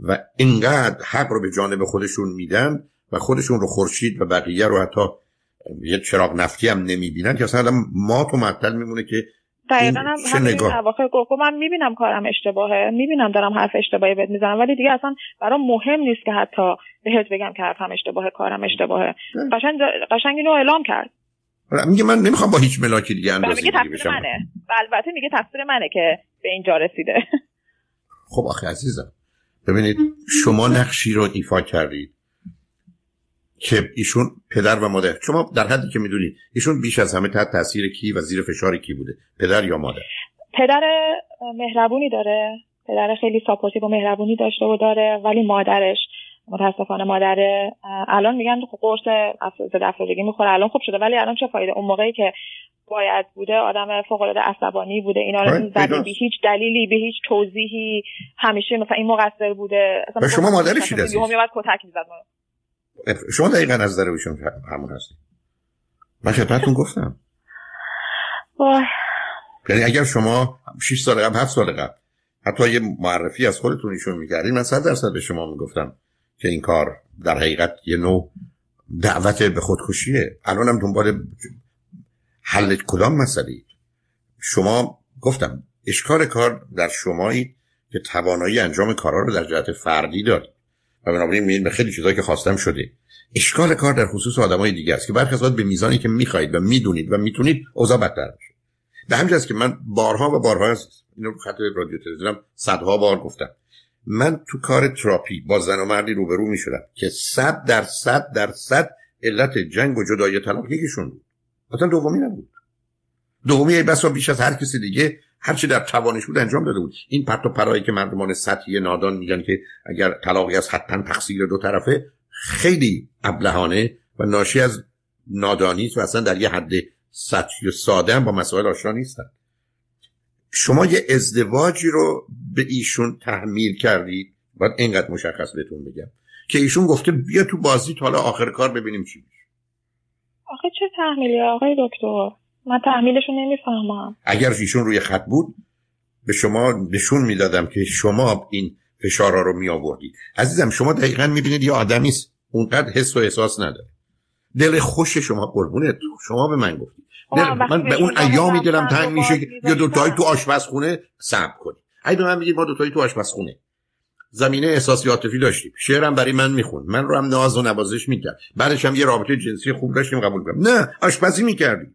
و اینقدر حق رو به جانب خودشون میدن و خودشون رو خورشید و بقیه رو حتی یه چراغ نفتی هم نمیبینن که اصلا آدم ما تو معطل میمونه که دقیقاً هم همین اواخر گفتم من میبینم کارم اشتباهه، میبینم دارم حرف اشتباهی بهت میزنم، ولی دیگه اصلا برام مهم نیست که حتی بهت بگم که حرفم اشتباهه، کارم اشتباهه. قشنگ قشنگ اینو اعلام کرد. میگه من نمیخوام با هیچ ملاکی دیگه اندازه گیری بشم. منه. البته میگه تقصیر منه که به اینجا رسیده. خب آخه عزیزم ببینید، شما نقشی رو ایفا کردید که ایشون پدر و مادر، شما در حدی که میدونید ایشون بیش از همه تحت تاثیر کی و زیر فشار کی بوده، پدر یا مادر؟ پدر مهربونی داره، پدر خیلی ساپورتیو و مهربونی داشته و داره، ولی مادرش متاسفانه مادر الان میگن قرص افسرده افسردگی میخوره، الان خوب شده، ولی الان چه فایده؟ اون موقعی که باید بوده آدم فوق العاده عصبانی بوده، اینا رو زدی به هیچ دلیلی، به هیچ توضیحی، همیشه مثلا این مقصر بوده. و شما مادرش چیه؟ یهو میاد کتک میزد. شما دقیقا از داره بشون همون هستی، من خدمتتون گفتم. یعنی اگر شما شش سال قبل، هفت سال قبل حتی یه معرفی از خودتون ایشون میکردین، من صد درصد به شما میگفتم که این کار در حقیقت یه نوع دعوت به خودکشیه. الان هم دنبال حل کدام مسئله اید؟ شما گفتم اشکال کار در شمایی که توانایی انجام کارها رو در جهت فردی دارید و بنابراین می‌بینید به خیلی چیزایی که خواستم شده. اشکال کار در خصوص آدمای دیگه است که برخی از اوقات به میزانی که می‌خواید و می‌دونید و می‌تونید اوضاع بدتر میشه. به همین جاست که من بارها و بارها اینو رو خط رادیو تلویزیونم صدها بار گفتم، من تو کار تراپی با زن و مردی روبرو می‌شدم که صد در صد در صد علت جنگ و جدایی و طلاق یکیشون بود، اصلا دومی نبود. دومی بسا بیش از هر کسی دیگه هرچی در توانش بود انجام داده بود. این پرت و پرایی که مردمان سطحی نادان میگن که اگر طلاقی از حتما تقصیر دو طرفه، خیلی ابلهانه و ناشی از نادانی و اصلا در یه حد سطحی و ساده هم با مسائل آشنا نیستن. شما یه ازدواجی رو به ایشون تحمیل کردید، باید اینقدر مشخص بهتون بگم که ایشون گفته بیا تو بازی تا حالا آخر کار ببینیم چی میشه. آخه چه تحمیلی آقای دکتر؟ من تحمیلشو نمیفهمم. اگر ایشون روی خط بود به شما نشون میدادم که شما این فشارا رو می آوردید. عزیزم شما دقیقاً میبینید یه آدمی است اونقدر حس و احساس نداره. دل خوش شما قربونت، شما به من گفتید من به اون ایامی دلم تنگ میشه یا دو تایی تو آشپزخونه صبر کنید. عیدو من میگید ما دو تایی تو آشپزخونه زمینه احساسی عاطفی داشتیم، شعرم برای من میخوند، من رو هم ناز و نوازش میکرد، بعدش هم یه رابطه جنسی خوب داشتیم، قبول کنم نه آشپزی میکردید.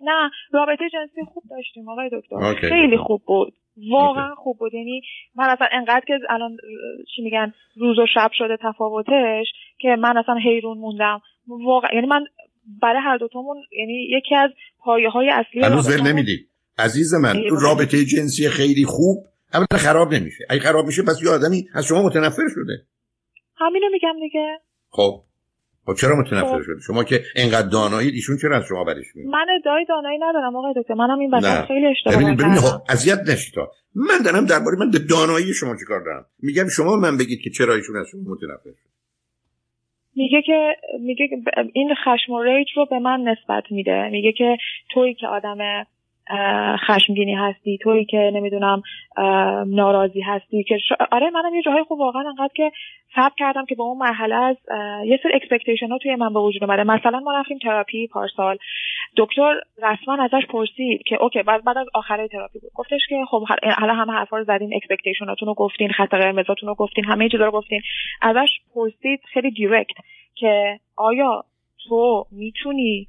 نه رابطه جنسی خوب داشتیم آقای دکتر، خیلی خوب بود، واقعا خوب بود. یعنی من اصلا انقدر که الان چی میگن روز و شب شده تفاوتش که من اصلا حیرون موندم واقعا. یعنی من برای هر دوتامون یعنی یکی از پایه‌های اصلی هنوز ول نمیدی عزیز من. رابطه جنسی خیلی خوب البته خراب نمیشه. اگه خراب میشه پس یه آدمی از شما متنفر شده. همینو میگم دیگه. خب خب چرا متنفر شده؟ شما که اینقدر دانایید، ایشون چرا از شما بدش میاد؟ من ادعای دانایی ندارم آقای دکتر. منم این بحث خیلی اشتباهه. ببینید ببینید اذیت نشید. من دارم درباره من دانایی شما چیکار دارم؟ میگم شما من بگید که چرا ایشون از شما متنفر شده. میگه که میگه این خشم و ریج رو به من نسبت میده. میگه که تویی که آدم خشمگینی هستی، تویی که نمیدونم ناراضی هستی، که شا... آره منم یه جاهای خوب واقعا انقدر که صبر کردم که با اون مرحله از یه سری اکسپکتیشن ها توی من به وجود اومده. مثلا ما رفتیم تراپی پارسال، دکتر رسما ازش پرسید که اوکی، بعد بعد از آخره تراپی بود، گفتش که خب حالا همه حرفا رو زدین، اکسپکتیشن هاتون رو گفتین، خط قرمزاتون رو گفتین، همه چیزا رو گفتین. ازش پرسید خیلی دایرکت که آیا تو میتونی،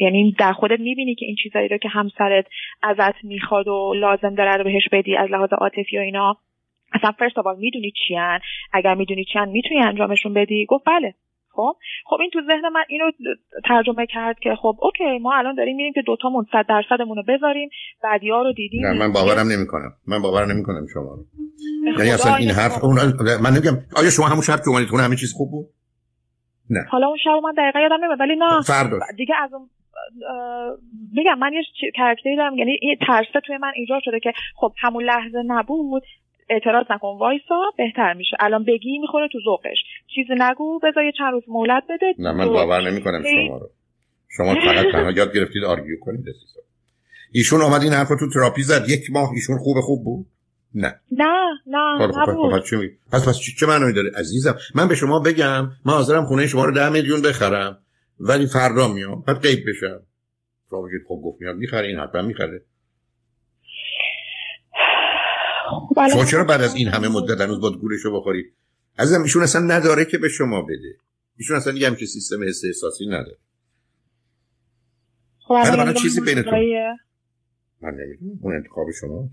یعنی در خودت میبینی که این چیزایی رو که همسرت ازت میخواد و لازم داره رو بهش بدی از لحاظ عاطفی و اینا، اصلا فرست آف آل میدونی چی ان؟ اگر میدونی چی ان میتونی انجامشون بدی؟ گفت بله. خب خب این تو ذهن من اینو ترجمه کرد که خب اوکی، ما الان داریم میریم که دوتامون صد درصدمون رو بذاریم، بعدیا رو دیدیم. نه من باورم نمیکنم، من باورم نمیکنم شما رو. یعنی اصلا این حرف اون من نمیگم. آیا شما همون شب که اومدید خونه همه چیز خوب بود؟ نه. حالا اون شب من دقیقا یادم نمیاد، ولی نه دیگه از اون میگم من یه کاراکتری دارم، یعنی این ترسه توی من ایجاد شده که خب همون لحظه نبود، اعتراض نکن، وایسا بهتر میشه، الان بگی میخوره تو ذوقش، چیزی نگو، بذار یه چند روز مهلت بده. نه من باور نمیکنم شما رو. شما فقط تنها یاد گرفتید آرگیو کنید. ایشون اومد این حرفو تو تراپی زد، یک ماه ایشون خوب خوب بود. نه نه نه نبود. پس پس چه معنی داره عزیزم؟ من به شما بگم من حاضرم خونه شما رو ده میلیون بخرم، ولی فردا میام بعد غیب بشم. شما بگید خب گفت میاد میخره، این حتما میخره. شما چرا بعد از این همه مدت هنوز باید گولشو بخورید عزیزم؟ ایشون اصلا نداره که به شما بده. ایشون اصلا دیگه هم که سیستم حس احساسی نداره. خب الان چیزی بینتون من نمیدونم، اون انتخاب شما.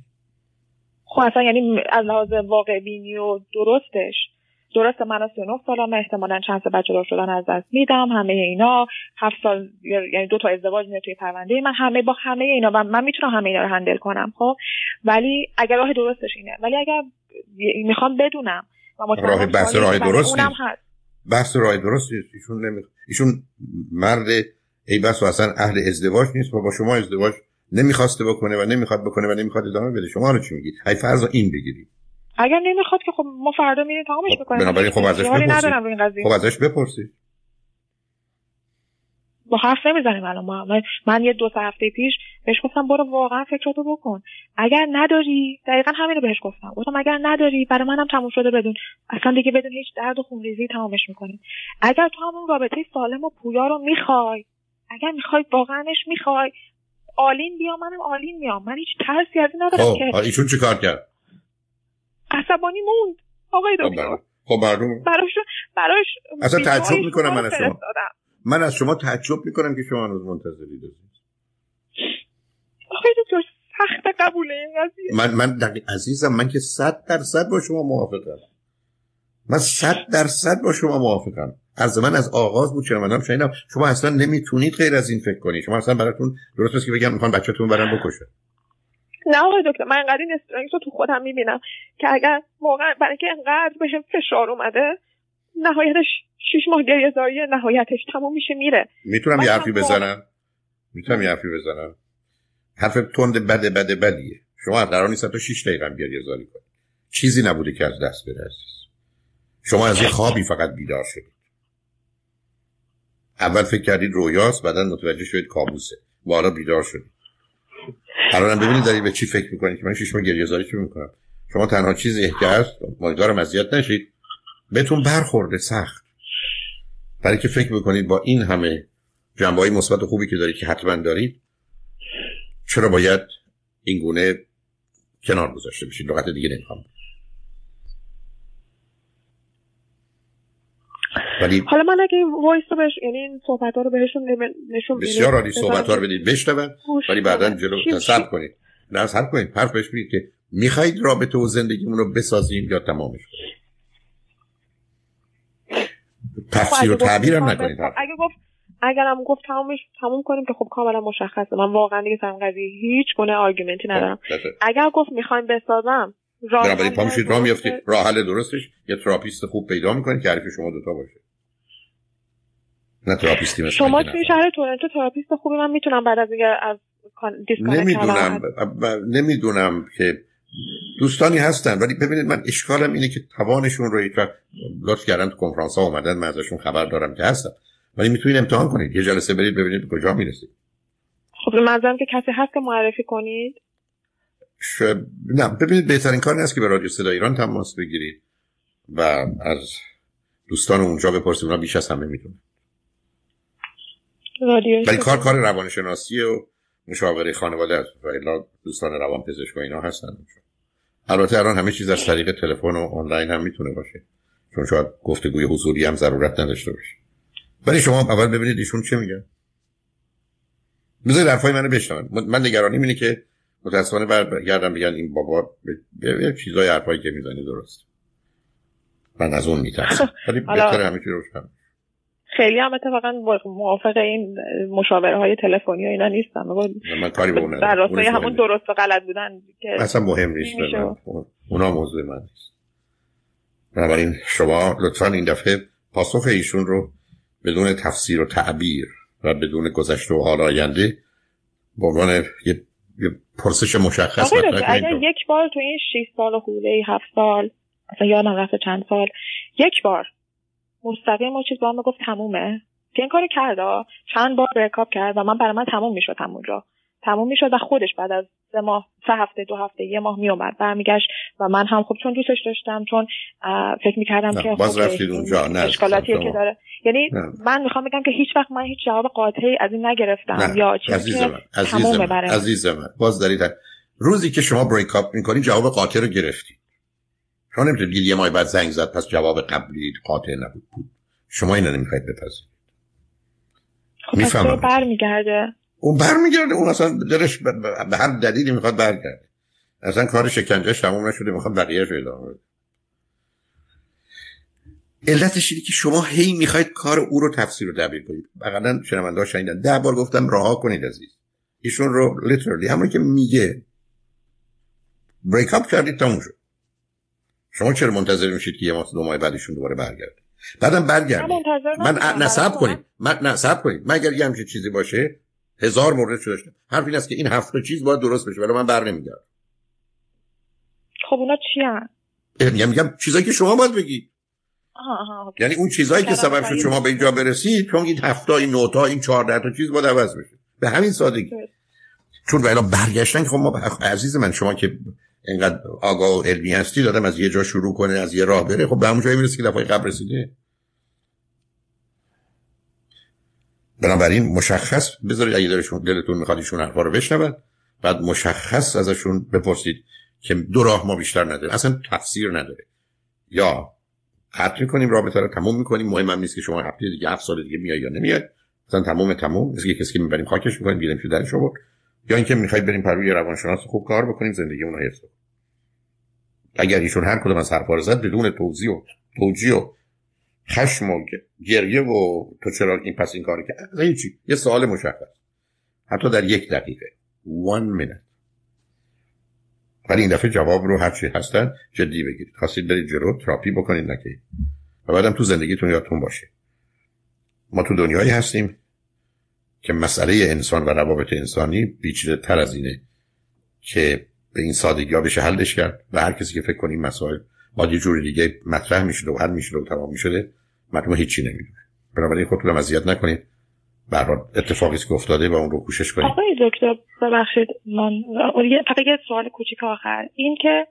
خب اصلا یعنی از لحاظ واقع بینی و درستش درسته، من از سی و نه سالمه، احتمالاً چند سال بعد جدا شدن از دست میدم، همه اینا، هفت سال یعنی دو تا ازدواج میاد توی پرونده من، همه با همه اینا، و من میتونم همه اینا رو هندل کنم. خب ولی اگر راه درستش اینه، ولی اگر میخوام بدونم راه بحث راه درست نیست، بحث راه درست نیست. ایشون نمیخواد، ایشون مرد ای بس و اصلا اهل ازدواج نیست، با شما ازدواج نمیخواسته بکنه و نمیخواد بکنه و نمیخواد ادامه بده. شما رو چی میگید؟ ای فرض این بگیرید اگر نمیخواد که خب ما فردا میریم تمامش بکنیم. بنابراین خب ازش بپرسید. خب ازش بپرسید. با حرف نمیزنیم الان. ما من یه دو سه هفته پیش بهش گفتم برو واقعا فکرتو بکن. اگر نداری، دقیقاً همین رو بهش گفتم. گفتم اگر نداری برای منم تموم شده، بدون اصلا دیگه بدون هیچ درد و خونریزی تمامش میکنیم. اگر تو همون رابطه سالم و پویا رو میخوای، اگر میخوای واقعاش میخوای، آلین بیا، منم آلین میام، من هیچ ترسی از این ندارم. که خب ایشون چیکار کرد؟ عصبانی موند آقای دکتر. خب معلومه براش براش اصلا تعجب میکنم. من از شما من از شما تعجب میکنم که شما هنوز منتظرید. آقای دکتر سخت قبول این قضیه. من من دقیق عزیزم، من که صد درصد با شما موافقم. من صد درصد با شما موافقم. از من از آغاز بود چرا مدام شنیدم شما اصلا نمیتونید غیر از این فکر کنید. شما اصلا براتون درست نیست که بگم میخوان بچه‌تون برن بکشه. نه آقای دکتر، من انقدر این استرنگس رو تو خودم میبینم که اگر واقعا برای که انقدر بهم فشار اومده، نهایتش شش ماه گریه‌زاریه، نهایتش تمام میشه میره. میتونم یه حرفی بزنم؟ میتونم یه حرفی بزنم؟ حرف تند بده بده بدیه. شما قرار نیست تا شش دقیقه گریه‌زاری کنید. چیزی نبوده که از دست بره عزیز. شما از یه خوابی فقط بیدار شدید. اول فکر کردید رویاست، بعدن متوجه شدید کابوسه و حالا بیدار شدید. الان ببینید دارید به چی فکر میکنید که من شش ماه گریه‌زاری چی میکنم. شما تنها چیزی که هست، امیدوارم اذیت نشید، بهتون برخورده سخت، برای که فکر میکنید با این همه جنبه‌های مثبت و خوبی که دارید که حتما دارید، چرا باید این گونه کنار گذاشته بشید؟ لغت دیگه نمیخوام. حالا من اگه وایس رو بهش، یعنی این صحبت‌ها رو بهشون نشون بدید، بسیار عالی صحبت‌ها رو بدید بشنون، ولی بعداً جلو تصدیق کنید. نه صبر کنید، حرف بهش بگید که می‌خواید رابطه و زندگیمون رو بسازیم یا تمامش کنیم. تفسیر و تعبیر هم نکنید. اگه گفت اگرم گفت تمومش تموم کنیم که خب کاملا مشخصه، من واقعا دیگه سم قضیه هیچ گونه آرگومنتی ندارم. اگر گفت میخوایم بسازم راه حل پامشید راه میافتید، راه حل درستش یه تراپیست خوب پیدا میکنید که حریف شما دوتا باشه. نه تراپیستی مثلا شما توی شهر تورنتو تراپیست خوبی من میتونم بعد از اینکه از دیسکانکت نمیدونم نمیدونم که دوستانی هستن، ولی ببینید من اشکالم اینه که توانشون رو یک وقت لطف کردن تو کنفرانس ها اومدن، من ازشون خبر دارم که هستن، ولی میتونید امتحان کنید، یه جلسه برید ببینید به کجا میرسید. خب منظورم که کسی هست که معرفی کنید. شب... نه ببینید بهترین کار نیست که به رادیو صدای ایران تماس بگیرید و از دوستان اونجا بپرسید، اونا بیش از همه میدونن. رادیو ولی کار کار روانشناسی و مشاوره خانواده است و الا دوستان روانپزشک و اینا هستن. البته الان همه چیز از طریق تلفن و آنلاین هم میتونه باشه، چون شاید گفتگوی حضوری هم ضرورت نداشته باشه. ولی شما اول ببینید ایشون چه میگن، بذارید حرفای منو بشنون. من نگرانیم اینه که متأسفانه برگردم بگن این بابا یه چیزای حرفایی که میزنه درست، من از اون میترسم. ولی بهتره همه چی روشن بشه. خیلی هم اتفاقا موافق این مشاوره های تلفنی و اینا نیستم. من کاری به اون ندارم. در راستای همون درست و غلط بودن که اصلا مهم نیست به من. اونا موضوع من نیست. بنابراین شما لطفا این دفعه پاسخ ایشون رو بدون تفسیر و تعبیر و بدون گذشته و حال آینده به عنوان یه پرسش مشخص مطرح کنید. اگر یک بار تو این شش سال و حوله هفت سال اصلا یادم رفته چند سال یک بار مستقیم اون چیز با من گفت تمومه، که این کارو کرد، چند بار بریکاپ کرد و من برای من تموم میشد، همون جا تموم میشد و خودش بعد از سه ماه سه هفته دو هفته یه ماه میومد برمیگشت و من هم خب چون دوستش داشتم، چون فکر میکردم که باز رفتید اونجا نه اشکالاتیه که داره، یعنی نه. من میخوام بگم که هیچ وقت من هیچ جواب قاطعی از این نگرفتم نه. یا چیزی که تمومه برای عزیزم من. باز دارید روزی که شما بریکاپ میکنید جواب قاطع رو گرفتید، شما نمیتونید یه ماه بعد زنگ زد پس جواب قبلی قاطع نبود بود. شما اینو نمیخواید بپذیرید. میفهمم. برمیگرده. اون برمیگرده، اون اصلا درش به هر دلیلی میخواد برگرده. اصلا کار شکنجهش تموم نشده، میخواد بقیه‌اش رو ادامه بده. علتش اینه که شما هی میخواید کار او رو تفسیر و تعبیر کنید. بقیدن شنونده‌ها شنیدن. ده بار گفتم رها کنید عزیز. ایشون رو لیترالی همون که میگه بریک اپ کردید تموم شد. شما چرا منتظر میشید که یه ماه دو ماه بعدشون دوباره برگرده؟ بعدم برگرده. من نصب کنید. من نصب کنید. من اگر یه همچین چیزی باشه هزار مورد شده داشتم. حرف این است که این هفت چیز باید درست بشه ولی من بر نمیگردم. خب اونا چی هستن؟ میگم میگم چیزایی که شما باید بگید. آها آها. یعنی اون چیزایی که سبب شد شما به اینجا برسید، چون این هفت تا این نه تا این چهارده تا چیز باید عوض بشه. به همین سادگی. درست. چون والا برگشتن که خب ما عزیز من شما که اینقدر آگاه و علمی هستی، دادم از یه جا شروع کنه از یه راه بره، خب به همون جایی میرسی که دفعه قبل رسیده. بنابراین مشخص بذارید اگه دلشون دلتون میخواد ایشون حرفا رو بشنون، بعد مشخص ازشون بپرسید که دو راه ما بیشتر نداره، اصلا تفسیر نداره، یا قطع میکنیم رابطه رو تموم میکنیم، مهم هم نیست که شما هفته دیگه هفت سال دیگه میای یا نمیای، اصلا تمام تمام مثل کسی که میبریم خاکش میکنیم گیریم شو درش آورد، یا اینکه میخواید بریم پروی روانشناس خوب کار بکنیم زندگیمون رو حفظ کنیم. اگر ایشون هر کدوم از حرفا رو زد بدون توضیح و توجیه خشم و گریه و تو چرا این پس این کاری که از این چی؟ یه سوال مشخص حتی در یک دقیقه one minute، ولی این دفعه جواب رو هرچی هستن جدی بگیرید. خواستید برید جلو تراپی بکنید نکنید و بعدم تو زندگیتون یادتون باشه ما تو دنیایی هستیم که مسئله انسان و روابط انسانی پیچیده‌تر از اینه که به این سادگی‌ها بشه حلش کرد و هر کسی که فکر کنه این مسائل با یه جور دیگه مطرح میشه و حل میشه و تمام میشه معلومه هیچی نمیدونه. بنابراین خودتون هم اذیت نکنید، به هر حال اتفاقی است که افتاده و اون رو کوشش کنید. آقای دکتر ببخشید من فقط یه سوال کوچیک آخر، این که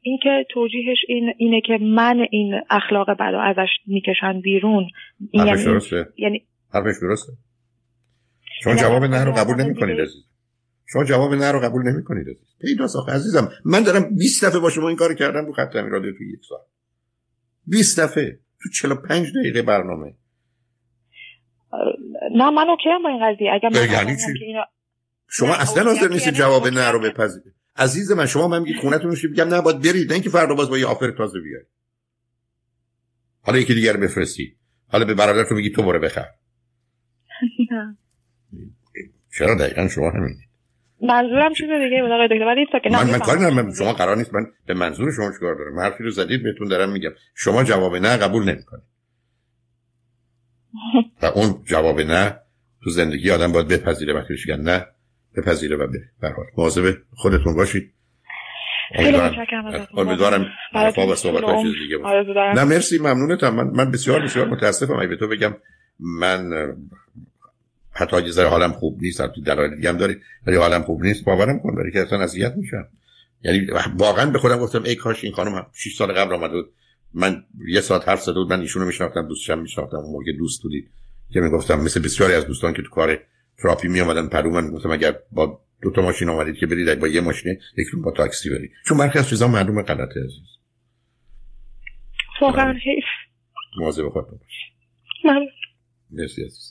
این که توجیهش این اینه که من این اخلاق بد رو ازش میکشن بیرون، این یعنی درسته؟ یعنی حرفش درسته. شما جواب نه رو قبول نمیکنید عزیز. شما جواب نه رو قبول نمیکنید عزیز. پیداست آخه عزیزم، من دارم بیست دفعه با شما این کارو کردم رو خط رادیو تو یک ساعت. بیست دفعه تو چهل و پنج دقیقه برنامه. نه من اوکی هم با این قضیه. اگر من اینو شما اصلا لازم نیست جواب نه رو بپذیرید. عزیز من شما من میگی خونتون میشی میگم نه باید برید، نه اینکه فردا باز با یه آفر تازه بیاید. حالا یکی دیگه رو بفرستی. حالا به برادرت میگی تو برو بخر. نه. چرا دقیقاً شما همینید. منظورم چیز دیگه بود آقای دکتر، ولی تا که من کاری ندارم، شما قرار نیست من به منظور شما چیکار دارم. من حرفی رو زدید بهتون دارم میگم، شما جواب نه قبول نمیکنید. و اون جواب نه تو زندگی آدم باید بپذیره، وقتی میگن نه بپذیره و برحال مواظب خودتون باشید. امیدوارم حرفا و صحبت‌ها چیز دیگه بود. نه مرسی، ممنونتم. من من بسیار بسیار متاسفم اگه به تو بگم من حتی اگه ذره حالم خوب نیست، حتی دلایل دیگه هم داره ولی حالم خوب نیست، باورم کن، برای که اصلا اذیت میشم. یعنی واقعا به خودم گفتم ای کاش این خانم شش سال قبل اومده بود، من یه ساعت حرف زده بود، من ایشونو میشناختم، دوستشم میشناختم، اون موقع دوست بودید که میگفتم مثل بسیاری از دوستان که تو کار تراپی می اومدن پرو، من گفتم اگر با دو تا ماشین اومدید که برید با یه ماشین، یکیتون با تاکسی برید، چون برخی از چیزا معلومه غلطه. عزیز واقعا حیف، مواظب خودت باش. ممنون. مرسی عزیز.